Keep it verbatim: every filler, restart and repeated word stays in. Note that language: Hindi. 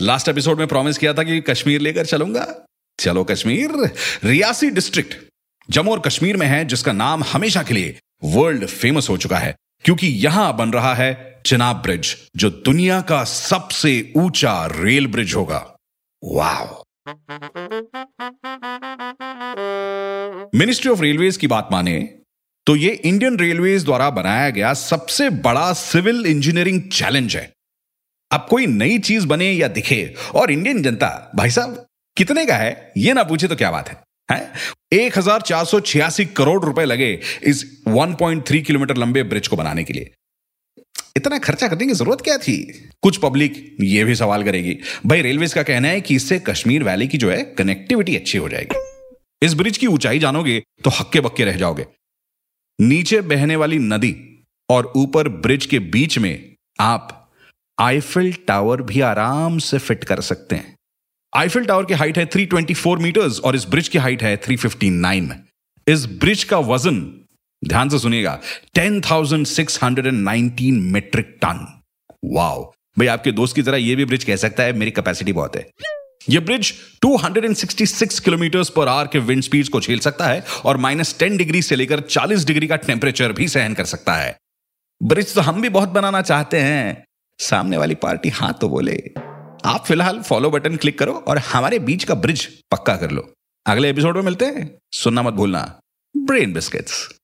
लास्ट एपिसोड में प्रॉमिस किया था कि कश्मीर लेकर चलूंगा। चलो कश्मीर। रियासी डिस्ट्रिक्ट जम्मू और कश्मीर में है, जिसका नाम हमेशा के लिए वर्ल्ड फेमस हो चुका है क्योंकि यहां बन रहा है चिनाब ब्रिज, जो दुनिया का सबसे ऊंचा रेल ब्रिज होगा। वाओ। मिनिस्ट्री ऑफ रेलवेज की बात माने तो ये इंडियन रेलवेज द्वारा बनाया गया सबसे बड़ा सिविल इंजीनियरिंग चैलेंज है। अब कोई नई चीज बने या दिखे और इंडियन जनता, भाई साहब कितने का है ये ना पूछे तो क्या बात है, है? एक हज़ार चार सौ छियासी करोड़ रुपए लगे इस एक पॉइंट तीन किलोमीटर लंबे ब्रिज को बनाने के लिए। इतना खर्चा करने की जरूरत क्या थी? कुछ पब्लिक ये भी सवाल करेगी। भाई रेलवेज का कहना है कि इससे कश्मीर वैली की जो है कनेक्टिविटी अच्छी हो जाएगी। इस ब्रिज की ऊंचाई जानोगे तो हक्के बक्के रह जाओगे। नीचे बहने वाली नदी और ऊपर ब्रिज के बीच में आप आईफिल टावर भी आराम से फिट कर सकते हैं। आईफिल टावर की हाइट है तीन सौ चौबीस मीटर्स और इस ब्रिज की हाइट है तीन सौ उनसठ। इस ब्रिज का वजन, ध्यान से सुनिएगा, दस हज़ार छह सौ उन्नीस मेट्रिक टन। वाओ भाई, आपके दोस्त की तरह यह भी ब्रिज कह सकता है मेरी कैपेसिटी बहुत है। यह ब्रिज दो सौ छियासठ किलोमीटर पर आवर के विंड स्पीड्स को झेल सकता है और माइनस दस डिग्री से लेकर चालीस डिग्री का टेम्परेचर भी सहन कर सकता है। ब्रिज तो हम भी बहुत बनाना चाहते हैं, सामने वाली पार्टी हां तो बोले। आप फिलहाल फॉलो बटन क्लिक करो और हमारे बीच का ब्रिज पक्का कर लो। अगले एपिसोड में मिलते हैं। सुनना मत भूलना, ब्रेन बिस्किट्स।